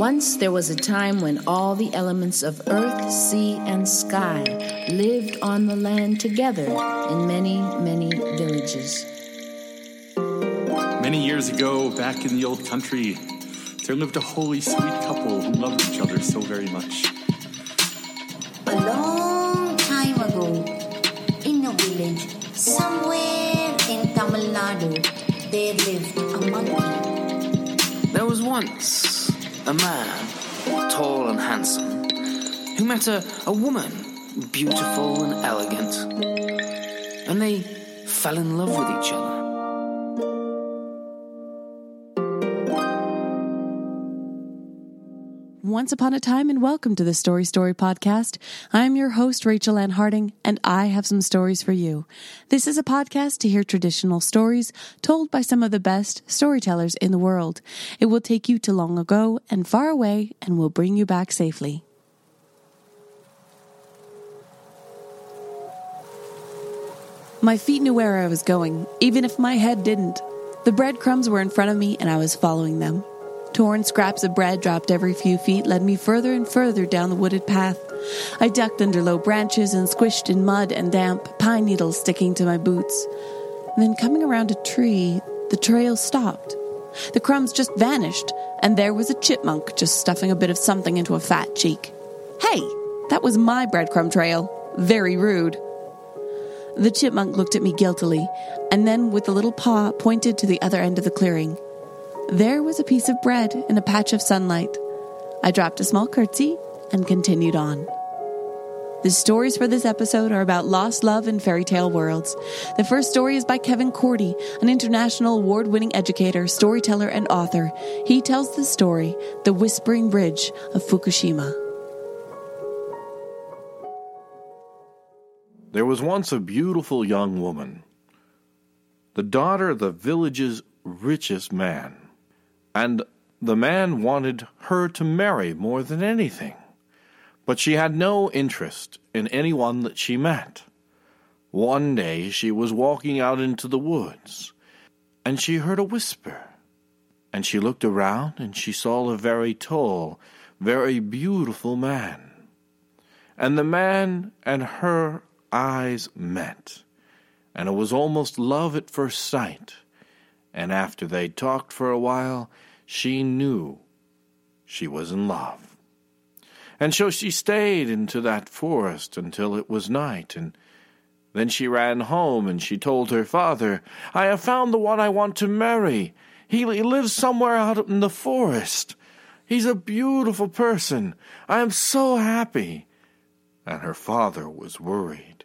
Once there was a time when all the elements of earth, sea, and sky lived on the land together in many, many villages. Many years ago, back in the old country, there lived a holy, sweet couple who loved each other so very much. A long time ago, in a village somewhere in Tamil Nadu, there lived a monkey. There was once a man, tall and handsome, who met a woman, beautiful and elegant, and they fell in love with each other. Once upon a time, and welcome to the Story Story Podcast. I'm your host, Rachel Ann Harding, and I have some stories for you. This is a podcast to hear traditional stories told by some of the best storytellers in the world. It will take you to long ago and far away, and will bring you back safely. My feet knew where I was going, even if my head didn't. The breadcrumbs were in front of me, and I was following them. Torn scraps of bread dropped every few feet led me further and further down the wooded path. I ducked under low branches and squished in mud and damp, pine needles sticking to my boots. And then coming around a tree, the trail stopped. The crumbs just vanished, and there was a chipmunk just stuffing a bit of something into a fat cheek. Hey, that was my breadcrumb trail. Very rude. The chipmunk looked at me guiltily, and then with a little paw pointed to the other end of the clearing. There was a piece of bread in a patch of sunlight. I dropped a small curtsy and continued on. The stories for this episode are about lost love and fairy tale worlds. The first story is by Kevin Cordy, an international award-winning educator, storyteller, and author. He tells the story, The Whispering Bridge of Fukushima. There was once a beautiful young woman, the daughter of the village's richest man. And the man wanted her to marry more than anything, but she had no interest in anyone that she met. One day she was walking out into the woods, and she heard a whisper, and she looked around, and she saw a very tall, very beautiful man. And the man and her eyes met, and it was almost love at first sight. And after they talked for a while, she knew she was in love. And so she stayed into that forest until it was night, and then she ran home, and she told her father, "I have found the one I want to marry. He lives somewhere out in the forest. He's a beautiful person. I am so happy." And her father was worried.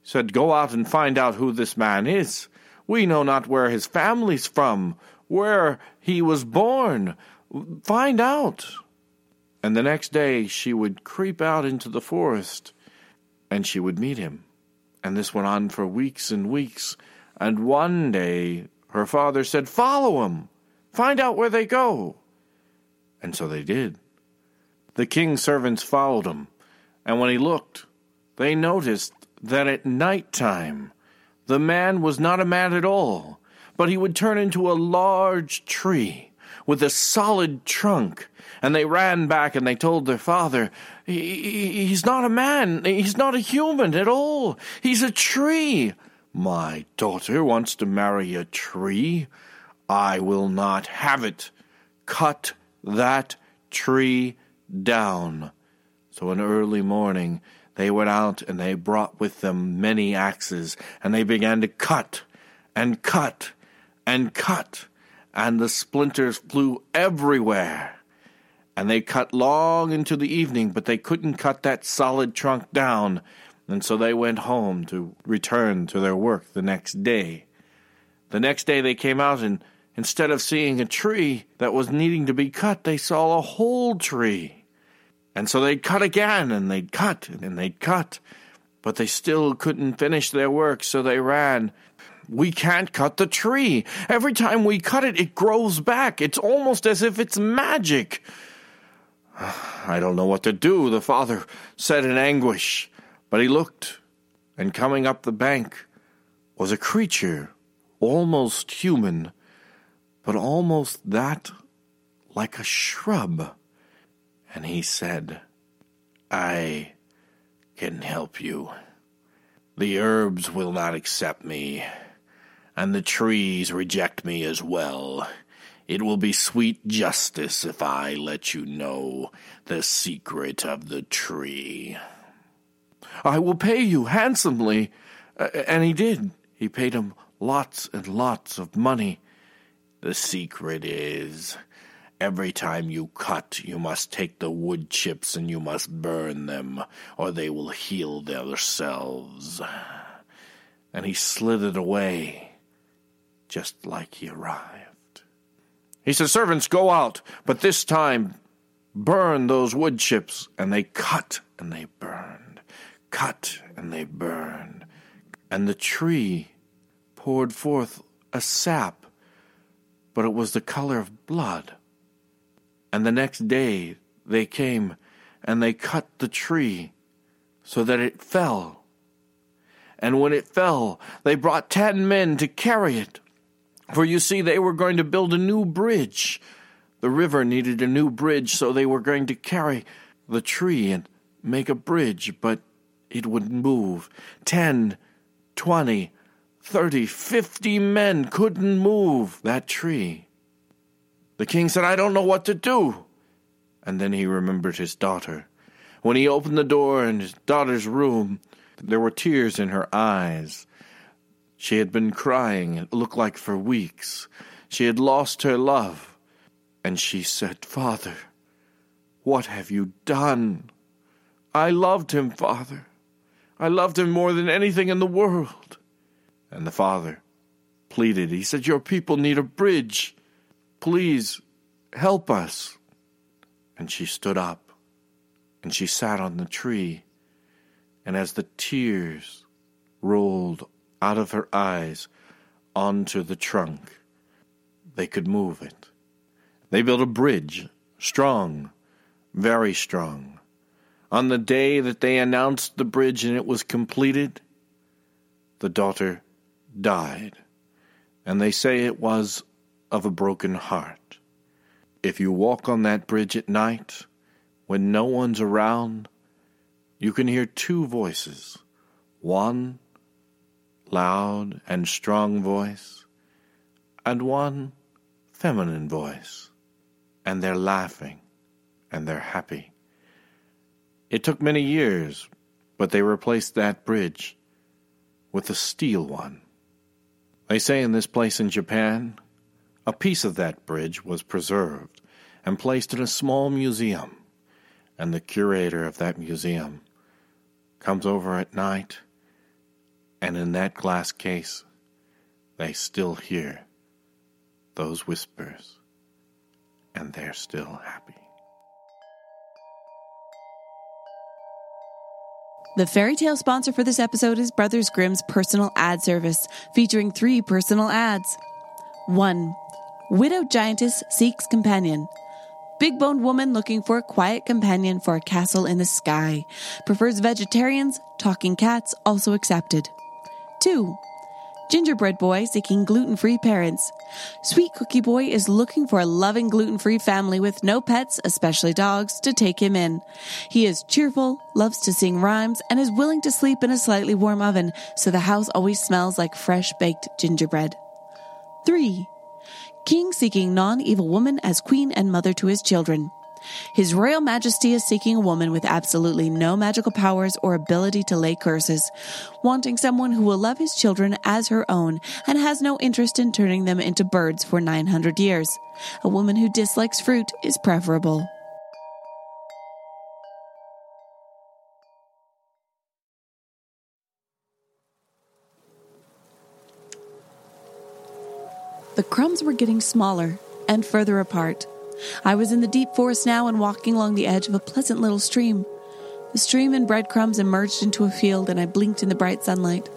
He said, "Go out and find out who this man is. We know not where his family's from, where he was born. Find out." And the next day she would creep out into the forest, and she would meet him. And this went on for weeks and weeks. And one day her father said, "Follow him. Find out where they go." And so they did. The king's servants followed him, and when he looked, they noticed that at night time, the man was not a man at all, but he would turn into a large tree with a solid trunk. And they ran back and they told their father, "He's not a man. He's not a human at all. He's a tree. My daughter wants to marry a tree. I will not have it. Cut that tree down." So in early morning, they went out, and they brought with them many axes, and they began to cut and cut and cut, and the splinters flew everywhere. And they cut long into the evening, but they couldn't cut that solid trunk down, and so they went home to return to their work the next day. The next day they came out, and instead of seeing a tree that was needing to be cut, they saw a whole tree. And so they'd cut again, and they'd cut, and they'd cut. But they still couldn't finish their work, so they ran. "We can't cut the tree. Every time we cut it, it grows back. It's almost as if it's magic." "I don't know what to do," the father said in anguish. But he looked, and coming up the bank was a creature, almost human, but almost that like a shrub. And he said, I can help you. The herbs will not accept me, and the trees reject me as well. It will be sweet justice if I let you know the secret of the tree. I will pay you handsomely. And he did. He paid him lots and lots of money. The secret is, every time you cut, you must take the wood chips and you must burn them, or they will heal themselves. And he slithered away, just like he arrived. He said, servants, go out, but this time burn those wood chips. And they cut and they burned, cut and they burned. And the tree poured forth a sap, but it was the color of blood. And the next day they came and they cut the tree so that it fell. And when it fell, they brought 10 men to carry it. For you see, they were going to build a new bridge. The river needed a new bridge, so they were going to carry the tree and make a bridge, but it wouldn't move. 10, 20, 30, 50 men couldn't move that tree. The king said, I don't know what to do. And then he remembered his daughter. When he opened the door in his daughter's room, there were tears in her eyes. She had been crying, it looked like for weeks. She had lost her love. And she said, Father, what have you done? I loved him, Father. I loved him more than anything in the world. And the father pleaded. He said, your people need a bridge. Please help us. And she stood up, and she sat on the tree, and as the tears rolled out of her eyes onto the trunk, they could move it. They built a bridge, strong, very strong. On the day that they announced the bridge and it was completed, the daughter died, and they say it was of a broken heart. If you walk on that bridge at night, when no one's around, you can hear 2 voices. One loud and strong voice, and one feminine voice. And they're laughing, and they're happy. It took many years, but they replaced that bridge with a steel one. They say in this place in Japan, a piece of that bridge was preserved and placed in a small museum, and the curator of that museum comes over at night, and in that glass case, they still hear those whispers, and they're still happy. The fairy tale sponsor for this episode is Brothers Grimm's personal ad service, featuring 3 personal ads. 1. Widowed giantess seeks companion. Big-boned woman looking for a quiet companion for a castle in the sky. Prefers vegetarians, talking cats also accepted. 2. Gingerbread boy seeking gluten-free parents. Sweet cookie boy is looking for a loving gluten-free family with no pets, especially dogs, to take him in. He is cheerful, loves to sing rhymes, and is willing to sleep in a slightly warm oven, so the house always smells like fresh baked gingerbread. 3. King seeking non-evil woman as queen and mother to his children. His royal majesty is seeking a woman with absolutely no magical powers or ability to lay curses, wanting someone who will love his children as her own and has no interest in turning them into birds for 900 years. A woman who dislikes fruit is preferable. The crumbs were getting smaller and further apart. I was in the deep forest now and walking along the edge of a pleasant little stream. The stream and breadcrumbs emerged into a field, and I blinked in the bright sunlight.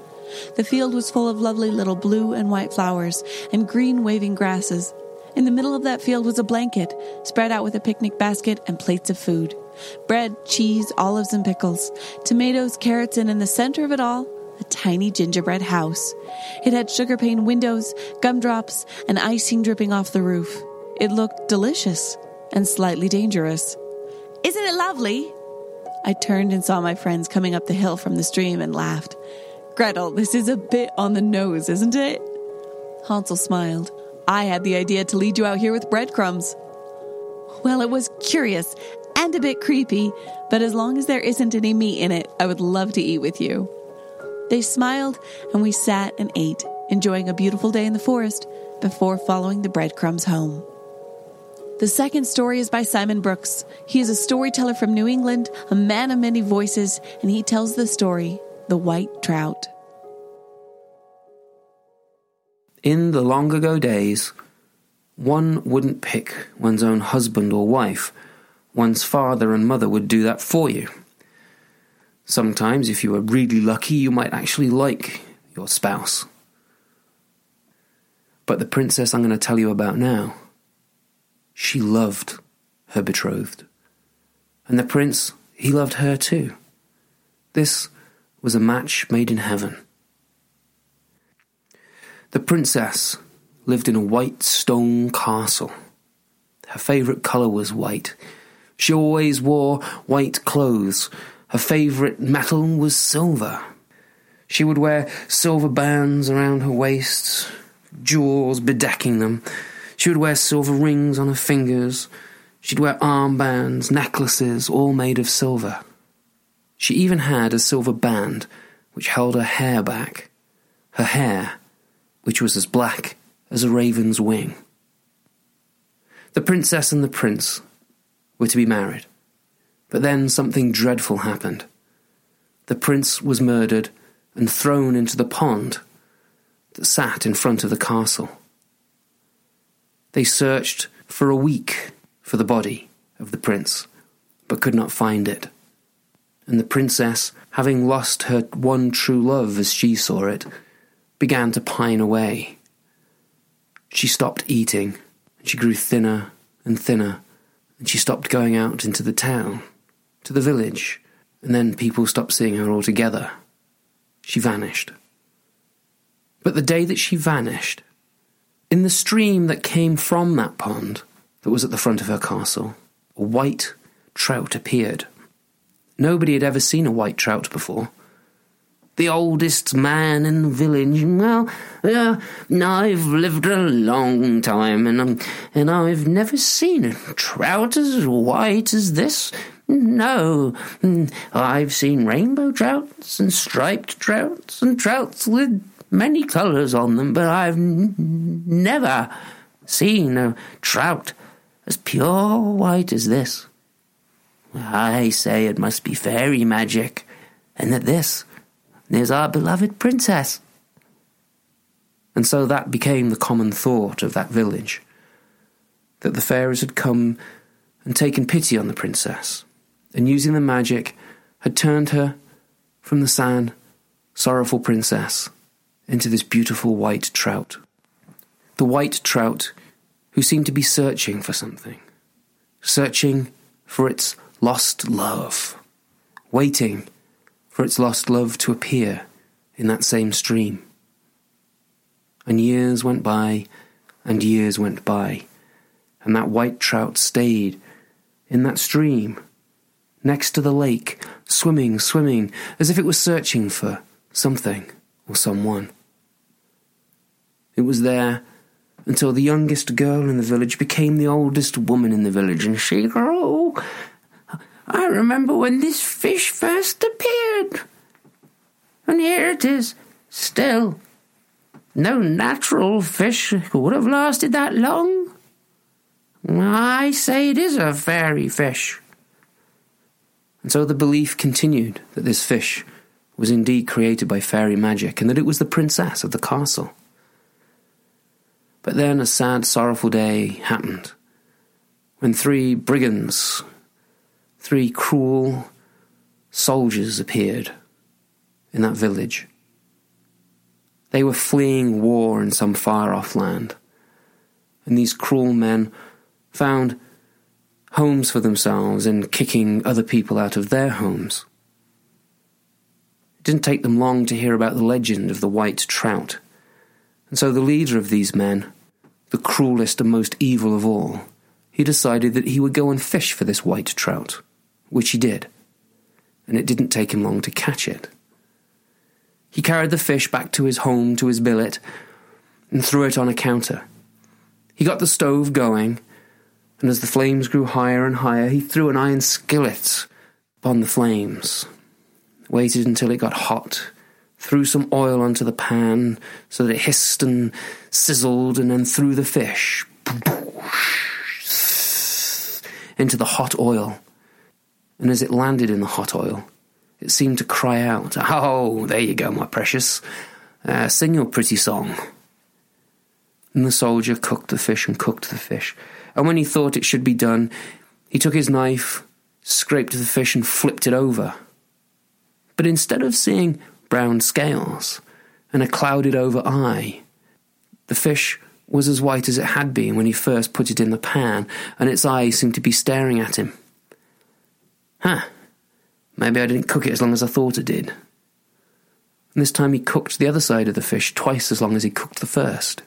The field was full of lovely little blue and white flowers and green waving grasses. In the middle of that field was a blanket, spread out with a picnic basket and plates of food. Bread, cheese, olives and pickles, tomatoes, carrots, and in the center of it all, a tiny gingerbread house. It had sugar-pane windows, gumdrops, and icing dripping off the roof. It looked delicious. and slightly dangerous. Isn't it lovely? I turned and saw my friends coming up the hill from the stream and laughed. Gretel, this is a bit on the nose, isn't it? Hansel smiled. I had the idea to lead you out here with breadcrumbs. Well, it was curious and a bit creepy, but as long as there isn't any meat in it, I would love to eat with you. They smiled, and we sat and ate, enjoying a beautiful day in the forest, before following the breadcrumbs home. The second story is by Simon Brooks. He is a storyteller from New England, a man of many voices, and he tells the story, The White Trout. In the long ago days, one wouldn't pick one's own husband or wife. One's father and mother would do that for you. Sometimes, if you were really lucky, you might actually like your spouse. But the princess I'm going to tell you about now, she loved her betrothed. And the prince, he loved her too. This was a match made in heaven. The princess lived in a white stone castle. Her favourite colour was white. She always wore white clothes. Her favourite metal was silver. She would wear silver bands around her waist, jewels bedecking them. She would wear silver rings on her fingers. She'd wear armbands, necklaces, all made of silver. She even had a silver band which held her hair back. Her hair, which was as black as a raven's wing. The princess and the prince were to be married. But then something dreadful happened. The prince was murdered and thrown into the pond that sat in front of the castle. They searched for a week for the body of the prince, but could not find it. And the princess, having lost her one true love as she saw it, began to pine away. She stopped eating, and she grew thinner and thinner, and she stopped going out into the town, to the village, and then people stopped seeing her altogether. She vanished. But the day that she vanished, in the stream that came from that pond that was at the front of her castle, a white trout appeared. Nobody had ever seen a white trout before. The oldest man in the village, I've lived a long time, and I've never seen a trout as white as this. No, I've seen rainbow trouts and striped trouts and trouts with many colours on them, but I've never seen a trout as pure white as this. I say it must be fairy magic, and that this is our beloved princess. And so that became the common thought of that village, that the fairies had come and taken pity on the princess, and using the magic had turned her from the sad, sorrowful princess into this beautiful white trout. The white trout who seemed to be searching for something, searching for its lost love, waiting for its lost love to appear in that same stream. And years went by, and years went by, and that white trout stayed in that stream, next to the lake, swimming, as if it was searching for something or someone. It was there until the youngest girl in the village became the oldest woman in the village, and she grew. I remember when this fish first appeared, and here it is, still. No natural fish would have lasted that long. I say it is a fairy fish. And so the belief continued that this fish was indeed created by fairy magic, and that it was the princess of the castle. But then a sad, sorrowful day happened, when three cruel soldiers appeared in that village. They were fleeing war in some far-off land, and these cruel men found homes for themselves in kicking other people out of their homes. It didn't take them long to hear about the legend of the white trout, and so the leader of these men, the cruelest and most evil of all, he decided that he would go and fish for this white trout, which he did, and it didn't take him long to catch it. He carried the fish back to his home, to his billet, and threw it on a counter. He got the stove going, and as the flames grew higher and higher, he threw an iron skillet upon the flames, waited until it got hot, threw some oil onto the pan so that it hissed and sizzled, and then threw the fish into the hot oil. And as it landed in the hot oil, it seemed to cry out, "Oh, there you go, my precious. Sing your pretty song." And the soldier cooked the fish. And when he thought it should be done, he took his knife, scraped the fish, and flipped it over. But instead of seeing brown scales and a clouded over eye, the fish was as white as it had been when he first put it in the pan, and its eyes seemed to be staring at him. Maybe I didn't cook it as long as I thought it did. And this time he cooked the other side of the fish twice as long as he cooked the first,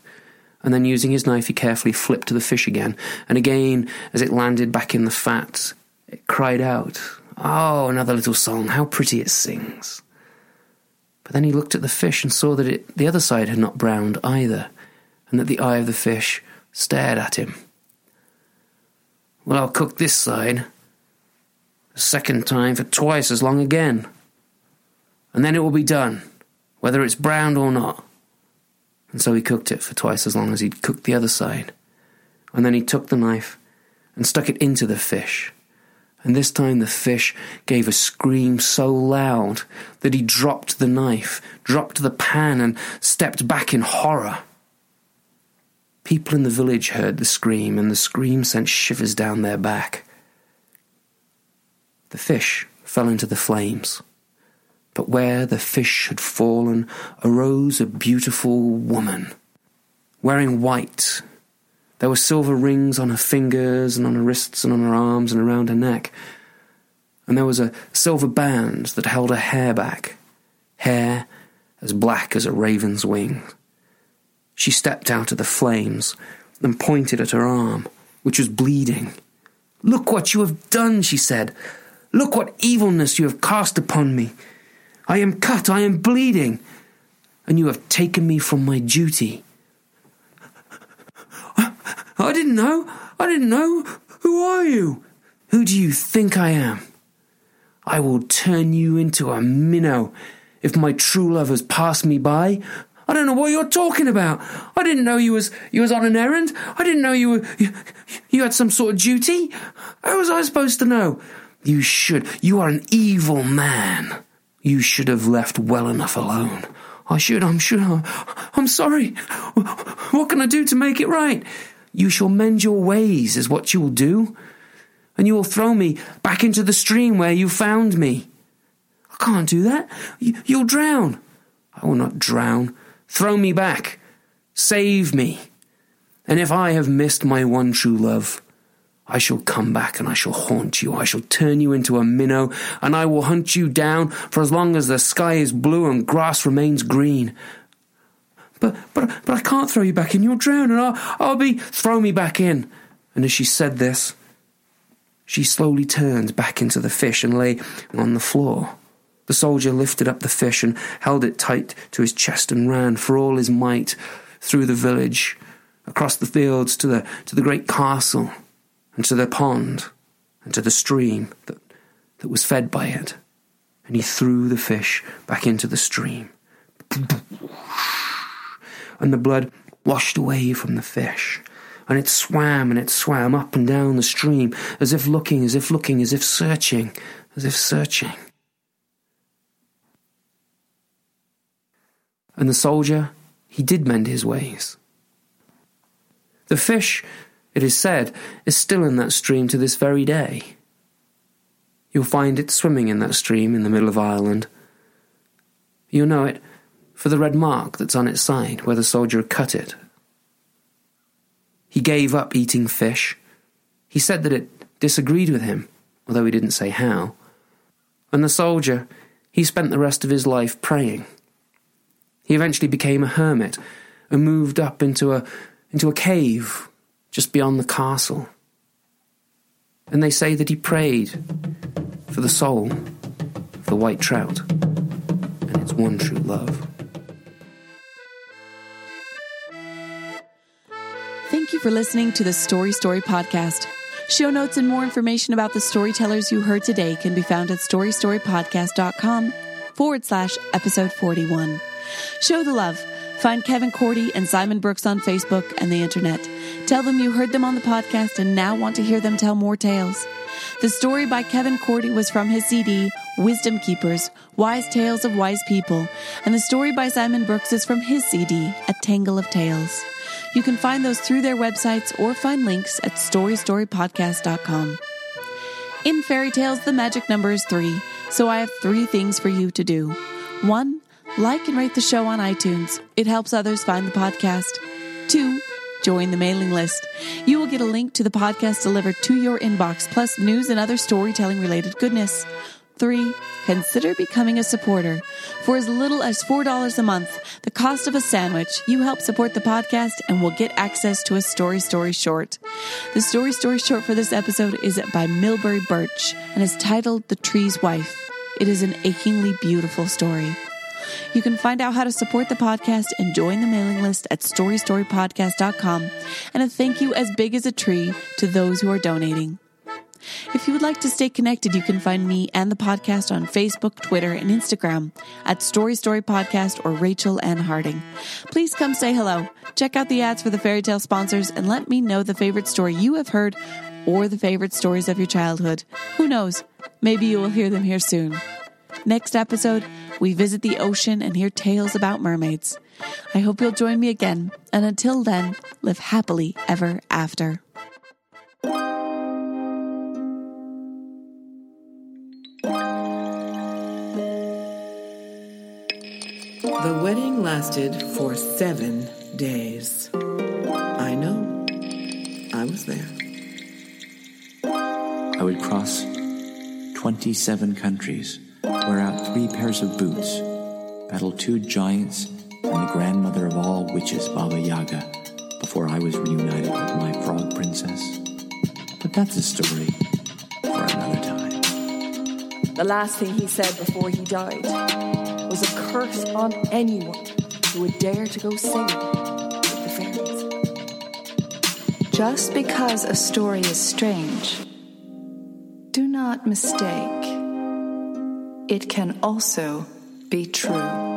and then using his knife he carefully flipped to the fish again, and again, as it landed back in the fat, it cried out, "Oh, another little song, how pretty it sings." But then he looked at the fish and saw that the other side had not browned either, and that the eye of the fish stared at him. "Well, I'll cook this side a second time for twice as long again, and then it will be done, whether it's browned or not." And so he cooked it for twice as long as he'd cooked the other side, and then he took the knife and stuck it into the fish. And this time the fish gave a scream so loud that he dropped the knife, dropped the pan, and stepped back in horror. People in the village heard the scream, and the scream sent shivers down their back. The fish fell into the flames, but where the fish had fallen arose a beautiful woman, wearing white. There were silver rings on her fingers and on her wrists and on her arms and around her neck. And there was a silver band that held her hair back, hair as black as a raven's wing. She stepped out of the flames and pointed at her arm, which was bleeding. "Look what you have done," she said. "Look what evilness you have cast upon me. I am cut, I am bleeding, and you have taken me from my duty." I didn't know. Who are you? Who do you think I am? I will turn you into a minnow if my true love has passed me by. I don't know what you're talking about. I didn't know you was on an errand. I didn't know you had some sort of duty. How was I supposed to know? You are an evil man. You should have left well enough alone. I'm sorry. What can I do to make it right? You shall mend your ways is what you will do, and you will throw me back into the stream where you found me. I can't do that. You'll drown. I will not drown. Throw me back. Save me. And if I have missed my one true love, I shall come back and I shall haunt you. I shall turn you into a minnow, and I will hunt you down for as long as the sky is blue and grass remains green. But I can't throw you back in. You'll drown, and throw me back in. And as she said this, she slowly turned back into the fish and lay on the floor. The soldier lifted up the fish and held it tight to his chest and ran for all his might through the village, across the fields to the great castle, and to the pond, and to the stream that was fed by it. And he threw the fish back into the stream. And the blood washed away from the fish, and it swam up and down the stream, as if searching. And the soldier, he did mend his ways. The fish, it is said, is still in that stream to this very day. You'll find it swimming in that stream in the middle of Ireland. You'll know it for the red mark that's on its side where the soldier had cut it. He gave up eating fish. He said that it disagreed with him, although he didn't say how. And the soldier, he spent the rest of his life praying. He eventually became a hermit and moved up into a cave just beyond the castle, and they say that he prayed for the soul of the white trout and its one true love. Thank you for listening to the Story Story Podcast. Show notes and more information about the storytellers you heard today can be found at storystorypodcast.com/episode 41. Show the love. Find Kevin Cordy and Simon Brooks on Facebook and the internet. Tell them you heard them on the podcast and now want to hear them tell more tales. The story by Kevin Cordy was from his CD, Wisdom Keepers, Wise Tales of Wise People, and the story by Simon Brooks is from his CD, A Tangle of Tales. You can find those through their websites or find links at storystorypodcast.com. In fairy tales, the magic number is 3, so I have 3 things for you to do. 1, like and rate the show on iTunes. It helps others find the podcast. 2, join the mailing list. You will get a link to the podcast delivered to your inbox, plus news and other storytelling-related goodness. 3, consider becoming a supporter. For as little as $4 a month, the cost of a sandwich, you help support the podcast and will get access to a Story Story short. The Story Story short for this episode is by Milbury Birch and is titled The Tree's Wife. It is an achingly beautiful story. You can find out how to support the podcast and join the mailing list at storystorypodcast.com, and a thank you as big as a tree to those who are donating. If you would like to stay connected, you can find me and the podcast on Facebook, Twitter, and Instagram at Story Story Podcast or Rachel Ann Harding. Please come say hello, check out the ads for the fairy tale sponsors, and let me know the favorite story you have heard or the favorite stories of your childhood. Who knows? Maybe you will hear them here soon. Next episode, we visit the ocean and hear tales about mermaids. I hope you'll join me again, and until then, live happily ever after. The wedding lasted for 7 days. I know. I was there. I would cross 27 countries, wear out 3 pairs of boots, battle 2 giants, and the grandmother of all witches, Baba Yaga, before I was reunited with my frog princess. But that's a story for another time. The last thing he said before he died was a curse on anyone who would dare to go sing with the fairies. Just because a story is strange, do not mistake. It can also be true.